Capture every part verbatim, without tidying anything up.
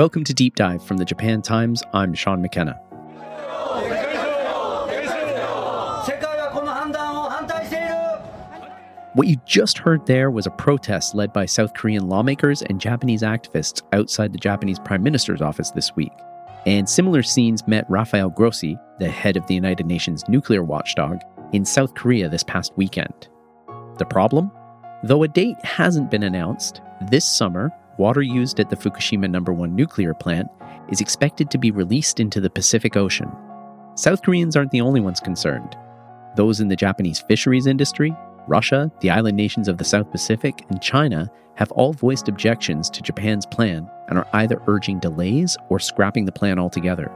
Welcome to Deep Dive from The Japan Times. I'm Sean McKenna. What you just heard there was a protest led by South Korean lawmakers and Japanese activists outside the Japanese Prime Minister's office this week. And similar scenes met Rafael Grossi, the head of the United Nations nuclear watchdog, in South Korea this past weekend. The problem? Though a date hasn't been announced, this summer, water used at the Fukushima number one nuclear plant is expected to be released into the Pacific Ocean. South Koreans aren't the only ones concerned. Those in the Japanese fisheries industry, Russia, the island nations of the South Pacific, and China have all voiced objections to Japan's plan and are either urging delays or scrapping the plan altogether.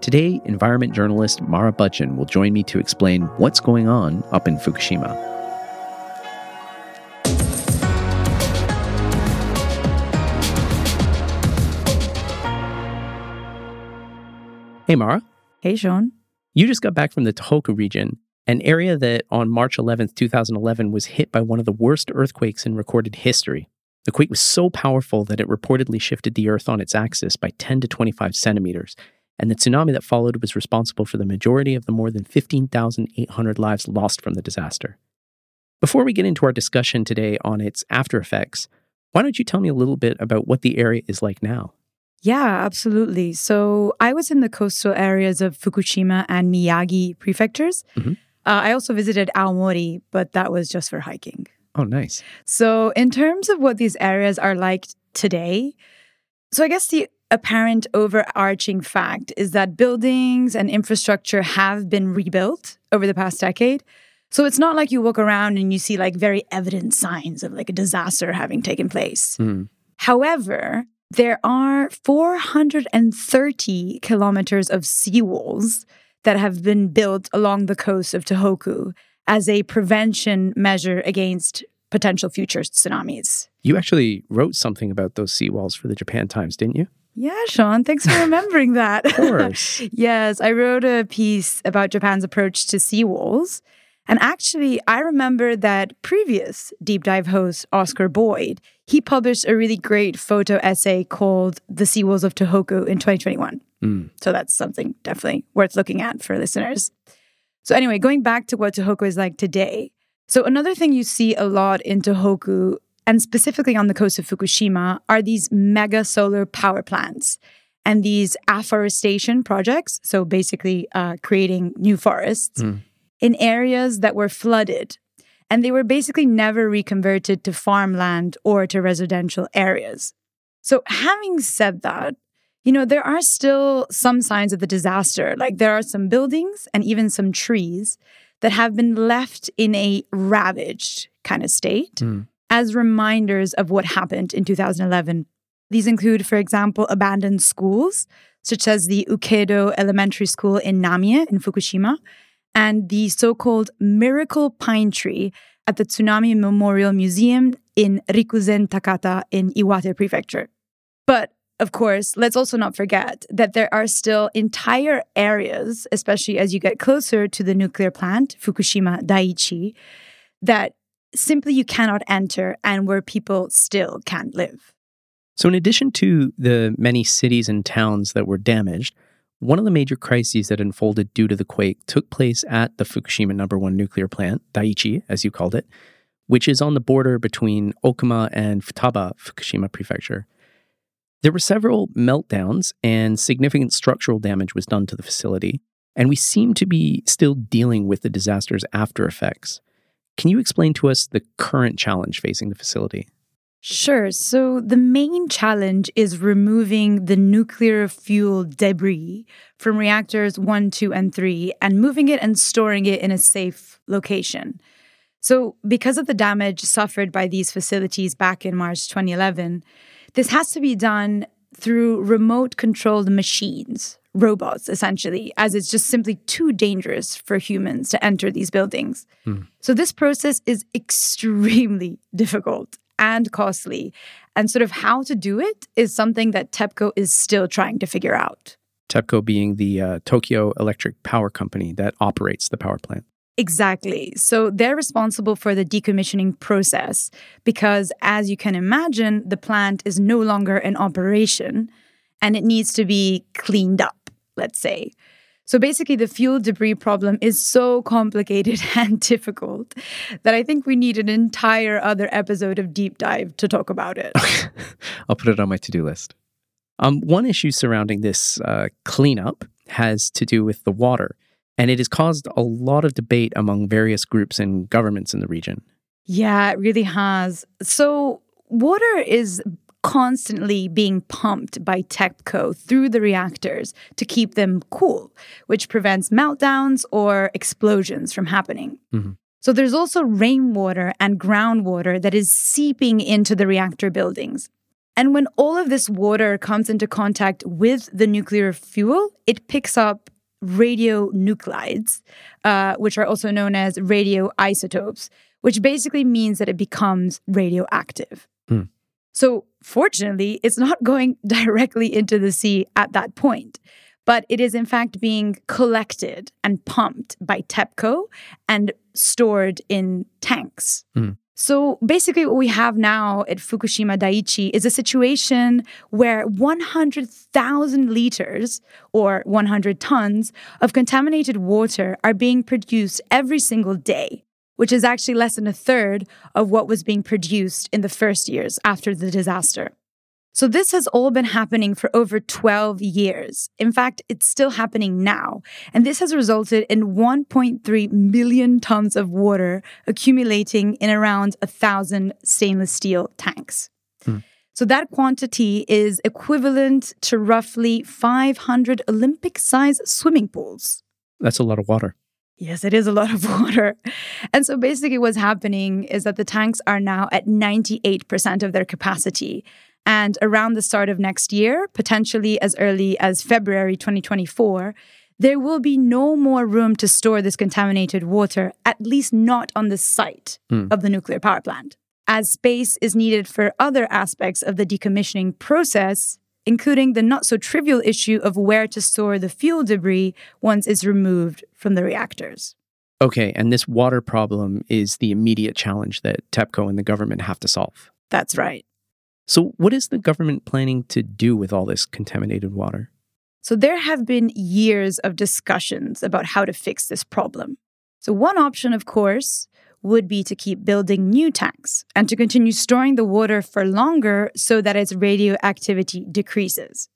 Today, environment journalist Mara Budgen will join me to explain what's going on up in Fukushima. Hey, Mara. Hey, Sean. You just got back from the Tohoku region, an area that on March eleventh, twenty eleven was hit by one of the worst earthquakes in recorded history. The quake was so powerful that it reportedly shifted the Earth on its axis by ten to twenty-five centimeters, and the tsunami that followed was responsible for the majority of the more than fifteen thousand eight hundred lives lost from the disaster. Before we get into our discussion today on its after effects, why don't you tell me a little bit about what the area is like now? Yeah, absolutely. So I was in the coastal areas of Fukushima and Miyagi prefectures. Mm-hmm. Uh, I also visited Aomori, but that was just for hiking. Oh, nice. So in terms of what these areas are like today, so I guess the apparent overarching fact is that buildings and infrastructure have been rebuilt over the past decade. So it's not like you walk around and you see like very evident signs of like a disaster having taken place. Mm. However, there are four hundred thirty kilometers of seawalls that have been built along the coast of Tohoku as a prevention measure against potential future tsunamis. You actually wrote something about those seawalls for the Japan Times, didn't you? Yeah, Sean, thanks for remembering that. Of course. Yes, I wrote a piece about Japan's approach to seawalls. And actually, I remember that previous Deep Dive host, Oscar Boyd, he published a really great photo essay called The Seawalls of Tohoku in twenty twenty-one. Mm. So that's something definitely worth looking at for listeners. So anyway, going back to what Tohoku is like today. So another thing you see a lot in Tohoku, and specifically on the coast of Fukushima, are these mega solar power plants and these afforestation projects. So basically uh, creating new forests. Mm. In areas that were flooded, and they were basically never reconverted to farmland or to residential areas. So having said that, you know, there are still some signs of the disaster. Like there are some buildings and even some trees that have been left in a ravaged kind of state mm. as reminders of what happened in two thousand eleven. These include, for example, abandoned schools, such as the Ukedo Elementary School in Namie in Fukushima, and the so-called miracle pine tree at the Tsunami Memorial Museum in Rikuzentakata in Iwate Prefecture. But, of course, let's also not forget that there are still entire areas, especially as you get closer to the nuclear plant, Fukushima Daiichi, that simply you cannot enter and where people still can't live. So in addition to the many cities and towns that were damaged, one of the major crises that unfolded due to the quake took place at the Fukushima number one nuclear plant, Daiichi, as you called it, which is on the border between Okuma and Futaba, Fukushima Prefecture. There were several meltdowns and significant structural damage was done to the facility, and we seem to be still dealing with the disaster's after effects. Can you explain to us the current challenge facing the facility? Sure. So the main challenge is removing the nuclear fuel debris from reactors one, two, and three, and moving it and storing it in a safe location. So because of the damage suffered by these facilities back in March twenty eleven, this has to be done through remote-controlled machines, robots, essentially, as it's just simply too dangerous for humans to enter these buildings. Mm. So this process is extremely difficult and costly. And sort of how to do it is something that TEPCO is still trying to figure out. TEPCO being the uh, Tokyo Electric Power Company that operates the power plant. Exactly. So they're responsible for the decommissioning process because, as you can imagine, the plant is no longer in operation and it needs to be cleaned up, let's say. So basically, the fuel debris problem is so complicated and difficult that I think we need an entire other episode of Deep Dive to talk about it. I'll put it on my to-do list. Um, one issue surrounding this uh, cleanup has to do with the water, and it has caused a lot of debate among various groups and governments in the region. Yeah, it really has. So water is constantly being pumped by TEPCO through the reactors to keep them cool, which prevents meltdowns or explosions from happening. Mm-hmm. So there's also rainwater and groundwater that is seeping into the reactor buildings. And when all of this water comes into contact with the nuclear fuel, it picks up radionuclides, uh, which are also known as radioisotopes, which basically means that it becomes radioactive. Mm. So fortunately, it's not going directly into the sea at that point, but it is in fact being collected and pumped by TEPCO and stored in tanks. Mm. So basically what we have now at Fukushima Daiichi is a situation where one hundred thousand liters or one hundred tons of contaminated water are being produced every single day, which is actually less than a third of what was being produced in the first years after the disaster. So this has all been happening for over twelve years. In fact, it's still happening now. And this has resulted in one point three million tons of water accumulating in around one thousand stainless steel tanks. Mm. So that quantity is equivalent to roughly five hundred Olympic-sized swimming pools. That's a lot of water. Yes, it is a lot of water. And so basically what's happening is that the tanks are now at ninety-eight percent of their capacity. And around the start of next year, potentially as early as February twenty twenty-four, there will be no more room to store this contaminated water, at least not on the site mm. of the nuclear power plant, as space is needed for other aspects of the decommissioning process, including the not-so-trivial issue of where to store the fuel debris once it's removed from the reactors. Okay, and this water problem is the immediate challenge that TEPCO and the government have to solve. That's right. So what is the government planning to do with all this contaminated water? So there have been years of discussions about how to fix this problem. So one option, of course, would be to keep building new tanks and to continue storing the water for longer so that its radioactivity decreases.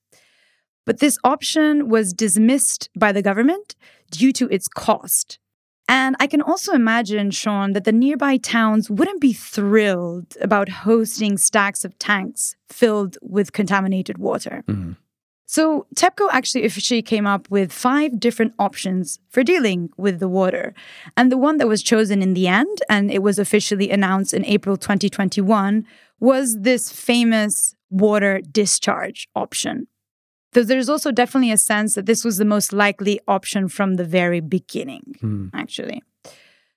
But this option was dismissed by the government due to its cost. And I can also imagine, Sean, that the nearby towns wouldn't be thrilled about hosting stacks of tanks filled with contaminated water. Mm-hmm. So TEPCO actually officially came up with five different options for dealing with the water. And the one that was chosen in the end, and it was officially announced in April twenty twenty-one, was this famous water discharge option. Though there's also definitely a sense that this was the most likely option from the very beginning, mm. actually.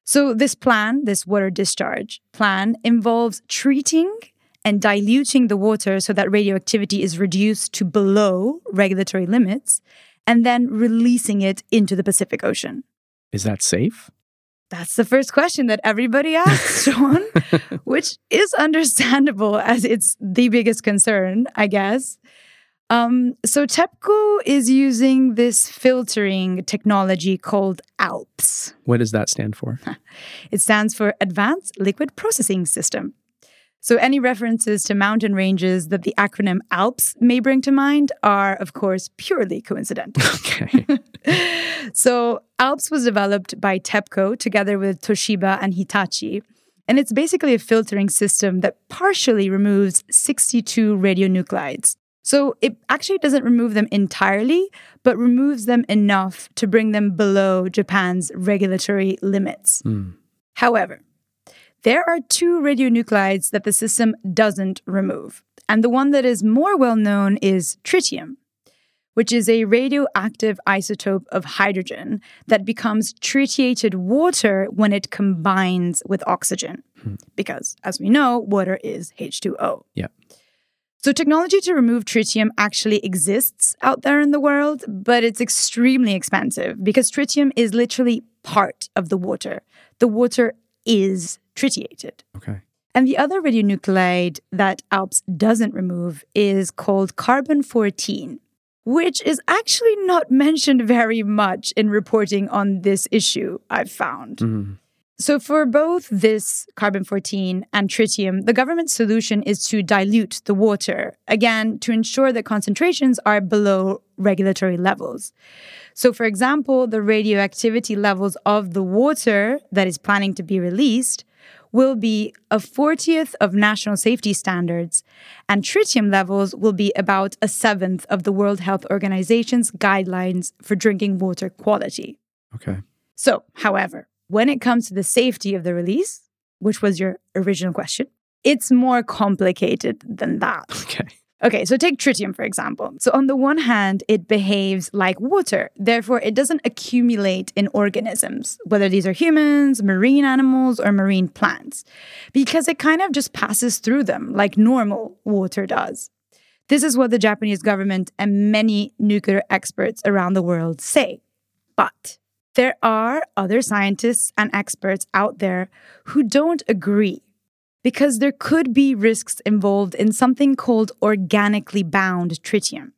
So this plan, this water discharge plan, involves treating and diluting the water so that radioactivity is reduced to below regulatory limits, and then releasing it into the Pacific Ocean. Is that safe? That's the first question that everybody asks, Sean, which is understandable as it's the biggest concern, I guess. Um, so TEPCO is using this filtering technology called ALPS. What does that stand for? It stands for Advanced Liquid Processing System. So any references to mountain ranges that the acronym ALPS may bring to mind are, of course, purely coincidental. Okay. So ALPS was developed by TEPCO together with Toshiba and Hitachi. And it's basically a filtering system that partially removes sixty-two radionuclides. So it actually doesn't remove them entirely, but removes them enough to bring them below Japan's regulatory limits. Mm. However, there are two radionuclides that the system doesn't remove. And the one that is more well-known is tritium, which is a radioactive isotope of hydrogen that becomes tritiated water when it combines with oxygen. Mm. Because, as we know, water is H two O. Yeah. So technology to remove tritium actually exists out there in the world, but it's extremely expensive because tritium is literally part of the water. The water is tritiated. Okay. And the other radionuclide that ALPS doesn't remove is called carbon fourteen, which is actually not mentioned very much in reporting on this issue, I've found. Mm-hmm. So for both this carbon fourteen and tritium, the government's solution is to dilute the water, again, to ensure that concentrations are below regulatory levels. So for example, the radioactivity levels of the water that is planning to be released will be a fortieth of national safety standards, and tritium levels will be about a seventh of the World Health Organization's guidelines for drinking water quality. Okay. So, however, when it comes to the safety of the release, which was your original question, it's more complicated than that. Okay. Okay, so take tritium, for example. So on the one hand, it behaves like water. Therefore, it doesn't accumulate in organisms, whether these are humans, marine animals, or marine plants, because it kind of just passes through them like normal water does. This is what the Japanese government and many nuclear experts around the world say. But there are other scientists and experts out there who don't agree, because there could be risks involved in something called organically bound tritium.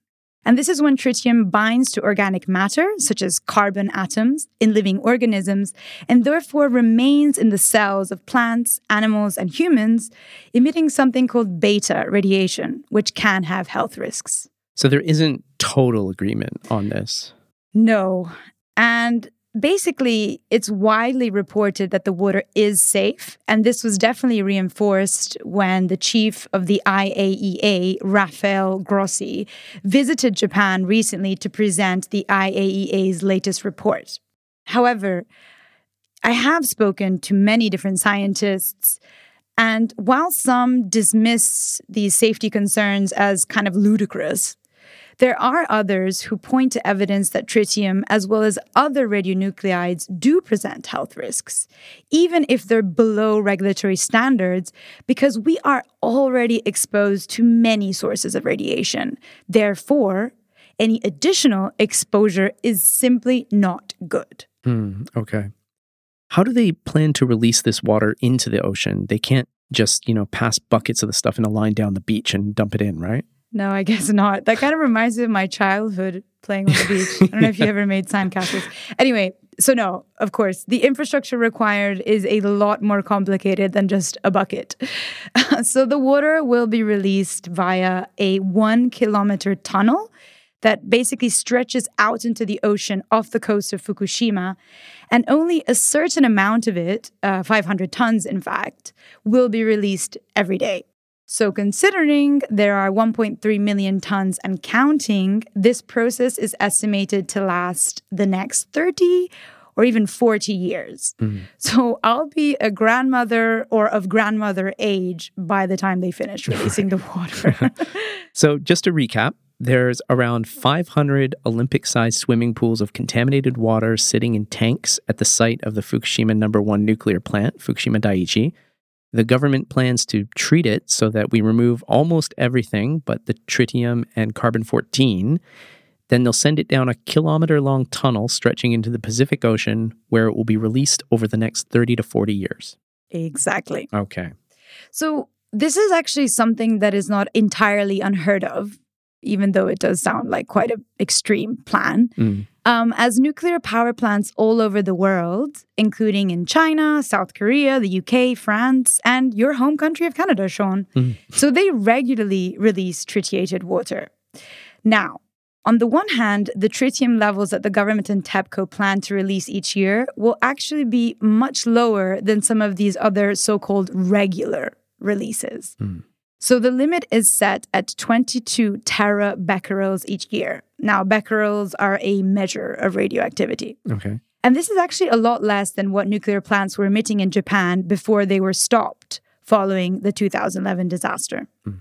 And this is when tritium binds to organic matter, such as carbon atoms, in living organisms, and therefore remains in the cells of plants, animals, and humans, emitting something called beta radiation, which can have health risks. So there isn't total agreement on this. No. And basically, it's widely reported that the water is safe, and this was definitely reinforced when the chief of the I A E A, Rafael Grossi, visited Japan recently to present the I A E A's latest report. However, I have spoken to many different scientists, and while some dismiss these safety concerns as kind of ludicrous, there are others who point to evidence that tritium, as well as other radionuclides, do present health risks, even if they're below regulatory standards, because we are already exposed to many sources of radiation. Therefore, any additional exposure is simply not good. Mm, okay. How do they plan to release this water into the ocean? They can't just, you know, pass buckets of the stuff in a line down the beach and dump it in, right? No, I guess not. That kind of reminds me of my childhood playing on the beach. I don't know if you ever made sandcastles. Anyway, so no, of course, the infrastructure required is a lot more complicated than just a bucket. So the water will be released via a one-kilometer tunnel that basically stretches out into the ocean off the coast of Fukushima. And only a certain amount of it, uh, five hundred tons in fact, will be released every day. So considering there are one point three million tons and counting, this process is estimated to last the next thirty or even forty years. Mm. So I'll be a grandmother or of grandmother age by the time they finish releasing the water. So just to recap, there's around five hundred Olympic-sized swimming pools of contaminated water sitting in tanks at the site of the Fukushima number one nuclear plant, Fukushima Daiichi. The government plans to treat it so that we remove almost everything but the tritium and carbon fourteen. Then they'll send it down a kilometer-long tunnel stretching into the Pacific Ocean, where it will be released over the next thirty to forty years. Exactly. Okay. So this is actually something that is not entirely unheard of, even though it does sound like quite an extreme plan. Mm. Um, as nuclear power plants all over the world, including in China, South Korea, the U K, France, and your home country of Canada, Sean. Mm. So they regularly release tritiated water. Now, on the one hand, the tritium levels that the government and TEPCO plan to release each year will actually be much lower than some of these other so-called regular releases. Mm. So the limit is set at twenty-two terabecquerels each year. Now, becquerels are a measure of radioactivity. Okay. And this is actually a lot less than what nuclear plants were emitting in Japan before they were stopped following the two thousand eleven disaster. Mm.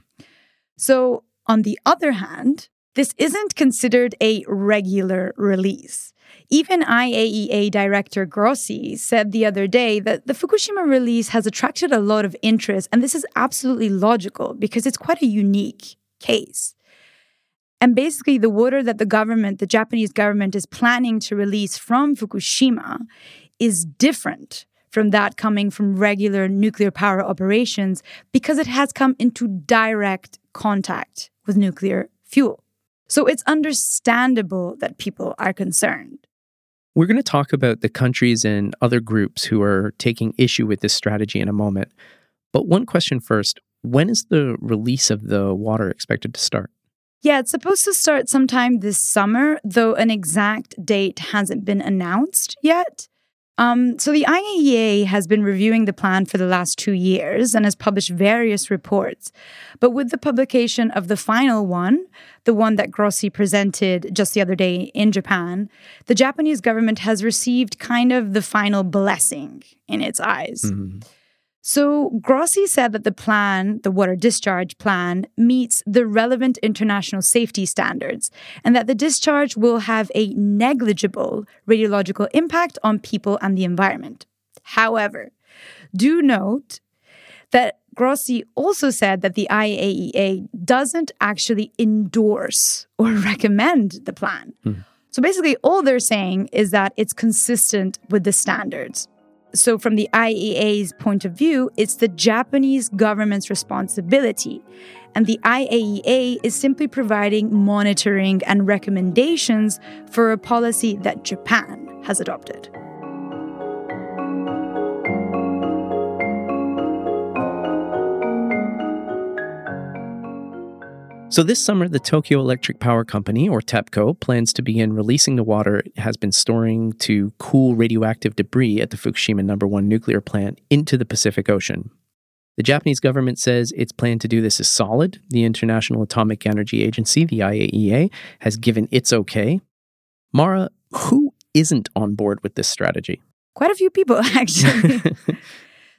So, on the other hand, this isn't considered a regular release. Even I A E A Director Grossi said the other day that the Fukushima release has attracted a lot of interest, and this is absolutely logical because it's quite a unique case. And basically, the water that the government, the Japanese government, is planning to release from Fukushima is different from that coming from regular nuclear power operations because it has come into direct contact with nuclear fuel. So it's understandable that people are concerned. We're going to talk about the countries and other groups who are taking issue with this strategy in a moment. But one question first, when is the release of the water expected to start? Yeah, it's supposed to start sometime this summer, though an exact date hasn't been announced yet. Um, so the I A E A has been reviewing the plan for the last two years and has published various reports. But with the publication of the final one, the one that Grossi presented just the other day in Japan, the Japanese government has received kind of the final blessing in its eyes. Mm-hmm. So Grossi said that the plan, the water discharge plan, meets the relevant international safety standards and that the discharge will have a negligible radiological impact on people and the environment. However, do note that Grossi also said that the I A E A doesn't actually endorse or recommend the plan. Mm. So basically all they're saying is that it's consistent with the standards. So from the I A E A's point of view, it's the Japanese government's responsibility. And the I A E A is simply providing monitoring and recommendations for a policy that Japan has adopted. So this summer, the Tokyo Electric Power Company, or TEPCO, plans to begin releasing the water it has been storing to cool radioactive debris at the Fukushima number one nuclear plant into the Pacific Ocean. The Japanese government says its plan to do this is solid. The International Atomic Energy Agency, the I A E A, has given its okay. Mara, who isn't on board with this strategy? Quite a few people, actually.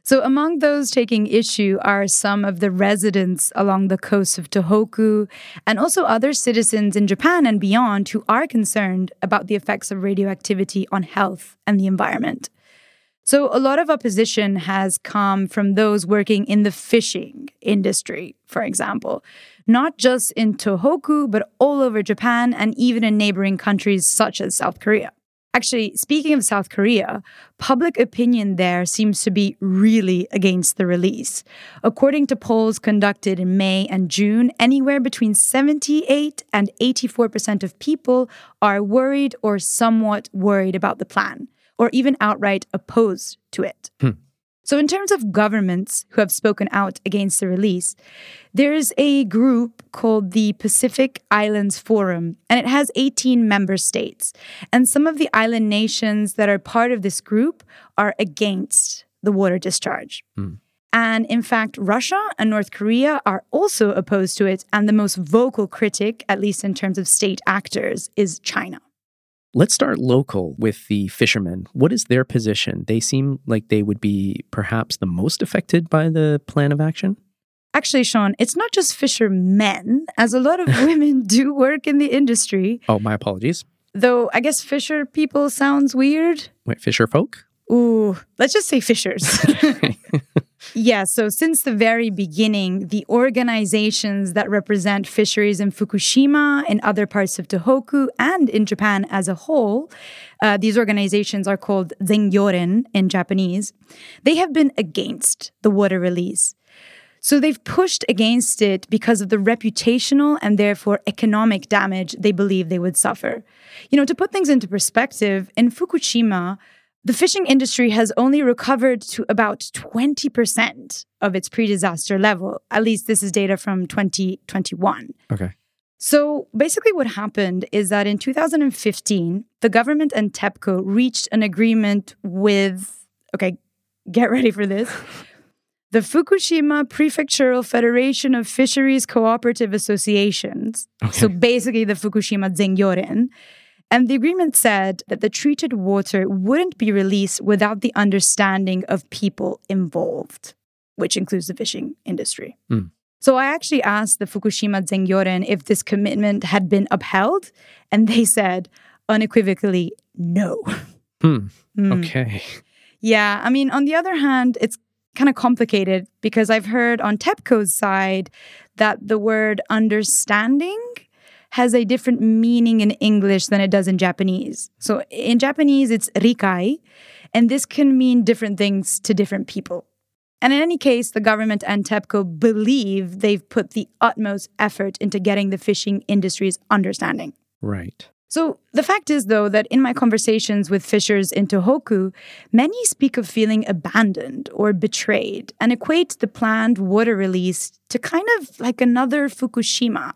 So among those taking issue are some of the residents along the coast of Tohoku and also other citizens in Japan and beyond who are concerned about the effects of radioactivity on health and the environment. So a lot of opposition has come from those working in the fishing industry, for example, not just in Tohoku, but all over Japan and even in neighboring countries such as South Korea. Actually, speaking of South Korea, public opinion there seems to be really against the release. According to polls conducted in May and June, anywhere between seventy-eight and eighty-four percent of people are worried or somewhat worried about the plan, or even outright opposed to it. Hmm. So in terms of governments who have spoken out against the release, there's a group called the Pacific Islands Forum, and it has eighteen member states. And some of the island nations that are part of this group are against the water discharge. Mm. And in fact, Russia and North Korea are also opposed to it, and the most vocal critic, at least in terms of state actors, is China. Let's start local with the fishermen. What is their position? They seem like they would be perhaps the most affected by the plan of action. Actually, Sean, it's not just fishermen, as a lot of women do work in the industry. Oh, my apologies. Though I guess fisher people sounds weird. Wait, fisher folk? Ooh, let's just say fishers. Yeah, so since the very beginning, the organizations that represent fisheries in Fukushima, in other parts of Tohoku, and in Japan as a whole, uh, these organizations are called Zengyoren in Japanese, they have been against the water release. So they've pushed against it because of the reputational and therefore economic damage they believe they would suffer. You know, to put things into perspective, in Fukushima, the fishing industry has only recovered to about twenty percent of its pre-disaster level. At least this is data from twenty twenty-one. Okay. So basically what happened is that in two thousand fifteen, the government and TEPCO reached an agreement with, okay, get ready for this, the Fukushima Prefectural Federation of Fisheries Cooperative Associations. Okay. So basically the Fukushima Zengyoren. And the agreement said that the treated water wouldn't be released without the understanding of people involved, which includes the fishing industry. Mm. So I actually asked the Fukushima Zengyoren if this commitment had been upheld, and they said unequivocally, no. Mm. Mm. Okay. Yeah, I mean, on the other hand, it's kind of complicated because I've heard on TEPCO's side that the word understanding has a different meaning in English than it does in Japanese. So in Japanese, it's rikai, and this can mean different things to different people. And in any case, the government and TEPCO believe they've put the utmost effort into getting the fishing industry's understanding. Right. So the fact is, though, that in my conversations with fishers in Tohoku, many speak of feeling abandoned or betrayed and equate the planned water release to kind of like another Fukushima,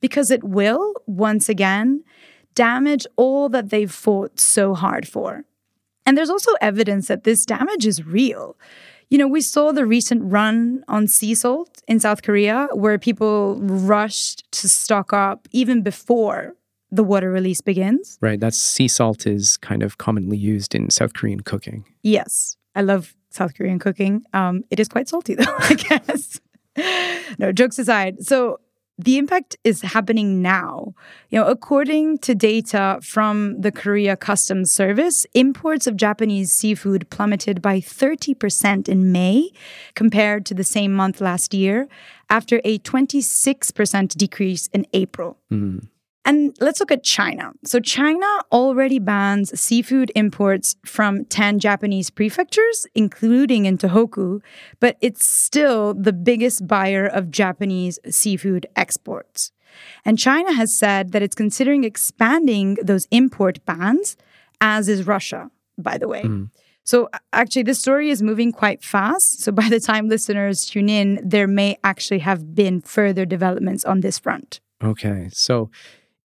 because it will, once again, damage all that they've fought so hard for. And there's also evidence that this damage is real. You know, we saw the recent run on sea salt in South Korea, where people rushed to stock up even before the water release begins. Right, that's sea salt is kind of commonly used in South Korean cooking. Yes, I love South Korean cooking. Um, it is quite salty though, I guess. No, jokes aside. So the impact is happening now. You know, according to data from the Korea Customs Service, imports of Japanese seafood plummeted by thirty percent in May compared to the same month last year, after a twenty-six percent decrease in April. Mm. And let's look at China. So China already bans seafood imports from ten Japanese prefectures, including in Tohoku, but it's still the biggest buyer of Japanese seafood exports. And China has said that it's considering expanding those import bans, as is Russia, by the way. Mm. So actually, this story is moving quite fast. So by the time listeners tune in, there may actually have been further developments on this front. Okay, so...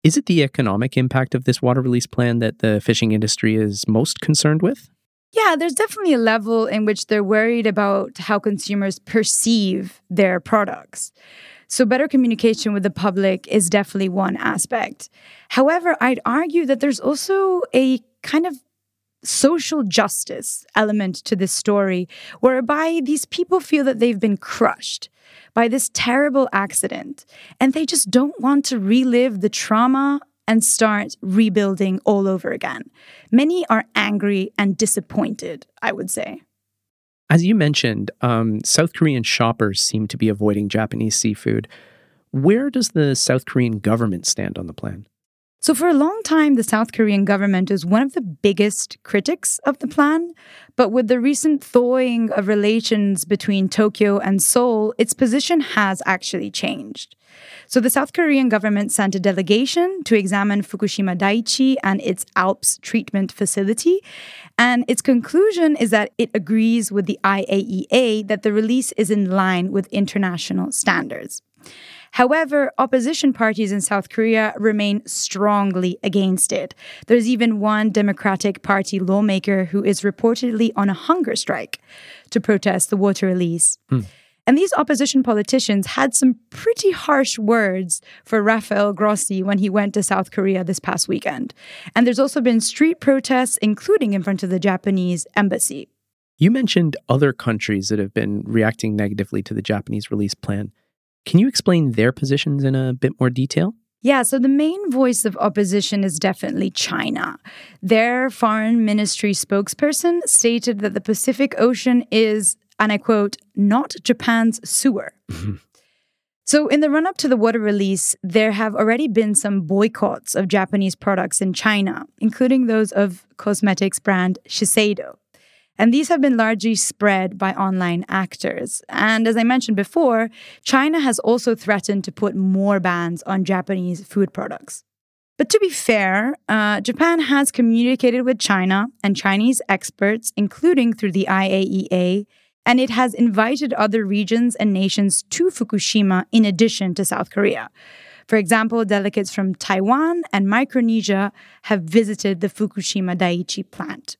is it the economic impact of this water release plan that the fishing industry is most concerned with? Yeah, there's definitely a level in which they're worried about how consumers perceive their products. So better communication with the public is definitely one aspect. However, I'd argue that there's also a kind of social justice element to this story, whereby these people feel that they've been crushed by this terrible accident, and they just don't want to relive the trauma and start rebuilding all over again. Many are angry and disappointed, I would say. As you mentioned, um, South Korean shoppers seem to be avoiding Japanese seafood. Where does the South Korean government stand on the plan? So for a long time, the South Korean government is one of the biggest critics of the plan. But with the recent thawing of relations between Tokyo and Seoul, its position has actually changed. So the South Korean government sent a delegation to examine Fukushima Daiichi and its ALPS treatment facility. And its conclusion is that it agrees with the I A E A that the release is in line with international standards. However, opposition parties in South Korea remain strongly against it. There's even one Democratic Party lawmaker who is reportedly on a hunger strike to protest the water release. Hmm. And these opposition politicians had some pretty harsh words for Rafael Grossi when he went to South Korea this past weekend. And there's also been street protests, including in front of the Japanese embassy. You mentioned other countries that have been reacting negatively to the Japanese release plan. Can you explain their positions in a bit more detail? Yeah, so the main voice of opposition is definitely China. Their foreign ministry spokesperson stated that the Pacific Ocean is, and I quote, not Japan's sewer. So in the run-up to the water release, there have already been some boycotts of Japanese products in China, including those of cosmetics brand Shiseido. And these have been largely spread by online actors. And as I mentioned before, China has also threatened to put more bans on Japanese food products. But to be fair, uh, Japan has communicated with China and Chinese experts, including through the I A E A, and it has invited other regions and nations to Fukushima in addition to South Korea. For example, delegates from Taiwan and Micronesia have visited the Fukushima Daiichi plant.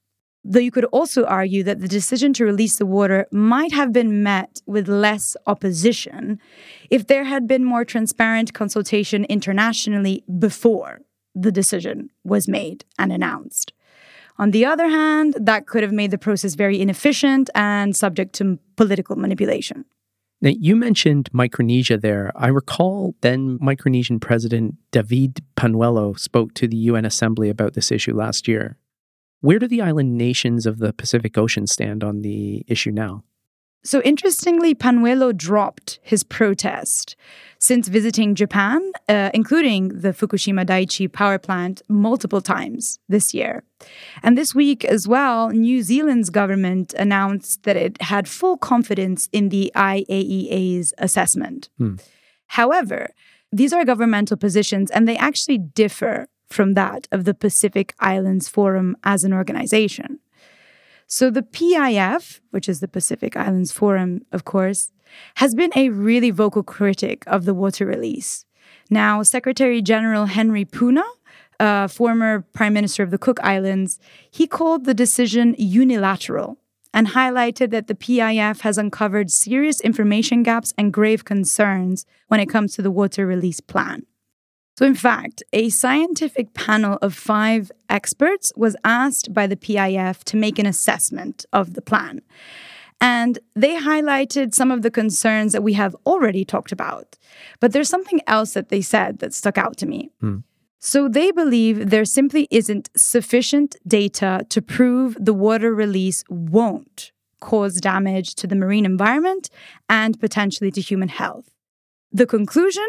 Though you could also argue that the decision to release the water might have been met with less opposition if there had been more transparent consultation internationally before the decision was made and announced. On the other hand, that could have made the process very inefficient and subject to political manipulation. Now, you mentioned Micronesia there. I recall then Micronesian President David Panuelo spoke to the U N Assembly about this issue last year. Where do the island nations of the Pacific Ocean stand on the issue now? So interestingly, Panuelo dropped his protest. Since visiting Japan, uh, including the Fukushima Daiichi power plant multiple times this year. And this week as well, New Zealand's government announced that it had full confidence in the I A E A's assessment. Hmm. However, these are governmental positions, and they actually differ from that of the Pacific Islands Forum as an organization. So the P I F, which is the Pacific Islands Forum, of course, has been a really vocal critic of the water release. Now, Secretary General Henry Puna, uh, former Prime Minister of the Cook Islands, he called the decision unilateral and highlighted that the P I F has uncovered serious information gaps and grave concerns when it comes to the water release plan. So in fact, a scientific panel of five experts was asked by the P I F to make an assessment of the plan. And they highlighted some of the concerns that we have already talked about. But there's something else that they said that stuck out to me. Mm. So they believe there simply isn't sufficient data to prove the water release won't cause damage to the marine environment and potentially to human health. The conclusion,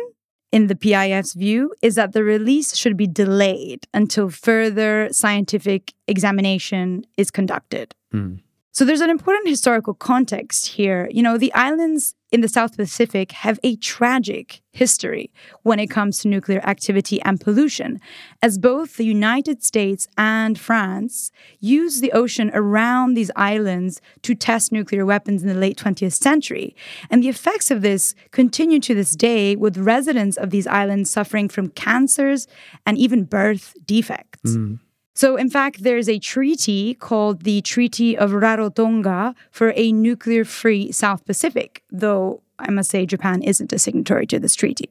in the P I F's view, is that the release should be delayed until further scientific examination is conducted. Mm. So there's an important historical context here. You know, the islands in the South Pacific have a tragic history when it comes to nuclear activity and pollution, as both the United States and France used the ocean around these islands to test nuclear weapons in the late twentieth century. And the effects of this continue to this day, with residents of these islands suffering from cancers and even birth defects. Mm. So, in fact, there is a treaty called the Treaty of Rarotonga for a nuclear-free South Pacific, though I must say Japan isn't a signatory to this treaty.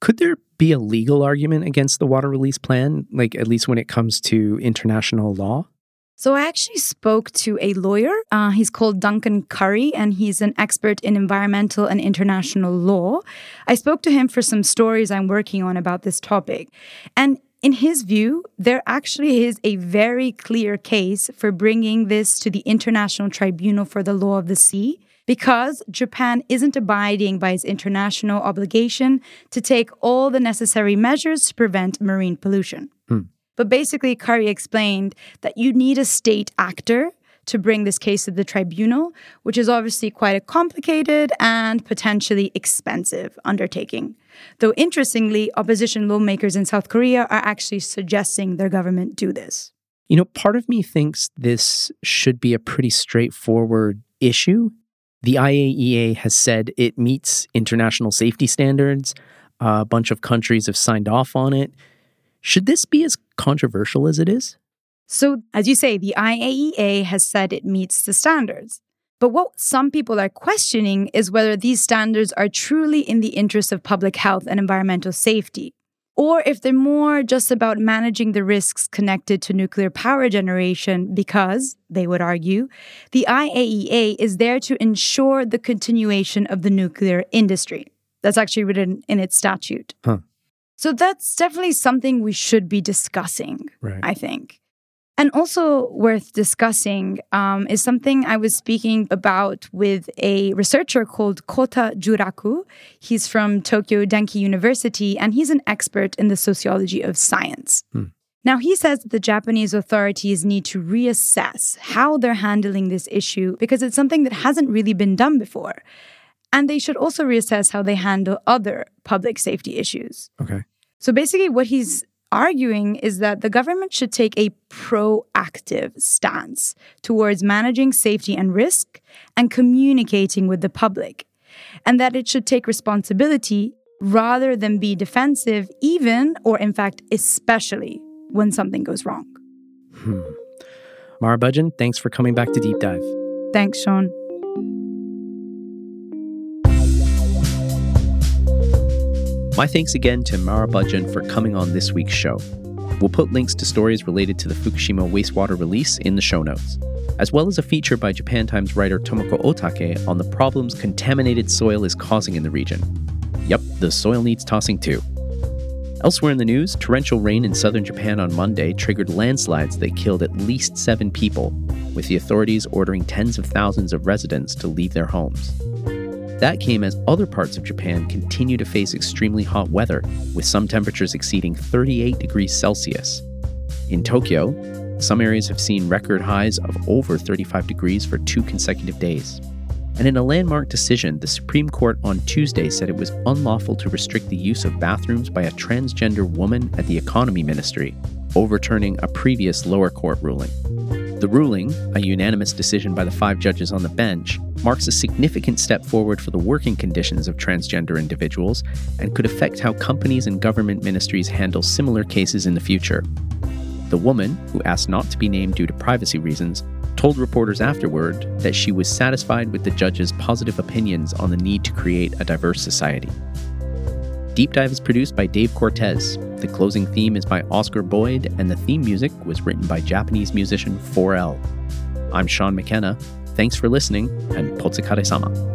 Could there be a legal argument against the water release plan, like at least when it comes to international law? So I actually spoke to a lawyer. Uh, he's called Duncan Curry, and he's an expert in environmental and international law. I spoke to him for some stories I'm working on about this topic. And in his view, there actually is a very clear case for bringing this to the International Tribunal for the Law of the Sea, because Japan isn't abiding by its international obligation to take all the necessary measures to prevent marine pollution. Mm. But basically, Curry explained that you need a state actor to bring this case to the tribunal, which is obviously quite a complicated and potentially expensive undertaking. Though interestingly, opposition lawmakers in South Korea are actually suggesting their government do this. You know, part of me thinks this should be a pretty straightforward issue. The I A E A has said it meets international safety standards. Uh, a bunch of countries have signed off on it. Should this be as controversial as it is? So, as you say, the I A E A has said it meets the standards. But what some people are questioning is whether these standards are truly in the interest of public health and environmental safety, or if they're more just about managing the risks connected to nuclear power generation because, they would argue, the I A E A is there to ensure the continuation of the nuclear industry. That's actually written in its statute. Huh. So that's definitely something we should be discussing, right. I think. And also worth discussing um, is something I was speaking about with a researcher called Kota Juraku. He's from Tokyo Denki University, and he's an expert in the sociology of science. Hmm. Now, he says that the Japanese authorities need to reassess how they're handling this issue because it's something that hasn't really been done before. And they should also reassess how they handle other public safety issues. Okay. So basically what he's arguing is that the government should take a proactive stance towards managing safety and risk and communicating with the public, and that it should take responsibility rather than be defensive even, or in fact, especially when something goes wrong. Hmm. Mara Budgen, thanks for coming back to Deep Dive. Thanks, Sean. My thanks again to Mara Budgen for coming on this week's show. We'll put links to stories related to the Fukushima wastewater release in the show notes, as well as a feature by Japan Times writer Tomoko Otake on the problems contaminated soil is causing in the region. Yep, the soil needs tossing too. Elsewhere in the news, torrential rain in southern Japan on Monday triggered landslides that killed at least seven people, with the authorities ordering tens of thousands of residents to leave their homes. That came as other parts of Japan continue to face extremely hot weather, with some temperatures exceeding thirty-eight degrees Celsius. In Tokyo, some areas have seen record highs of over thirty-five degrees for two consecutive days. And in a landmark decision, the Supreme Court on Tuesday said it was unlawful to restrict the use of bathrooms by a transgender woman at the Economy Ministry, overturning a previous lower court ruling. The ruling, a unanimous decision by the five judges on the bench, marks a significant step forward for the working conditions of transgender individuals and could affect how companies and government ministries handle similar cases in the future. The woman, who asked not to be named due to privacy reasons, told reporters afterward that she was satisfied with the judge's positive opinions on the need to create a diverse society. Deep Dive is produced by Dave Cortez. The closing theme is by Oscar Boyd, and the theme music was written by Japanese musician four L. I'm Sean McKenna. Thanks for listening, and potsukare-sama.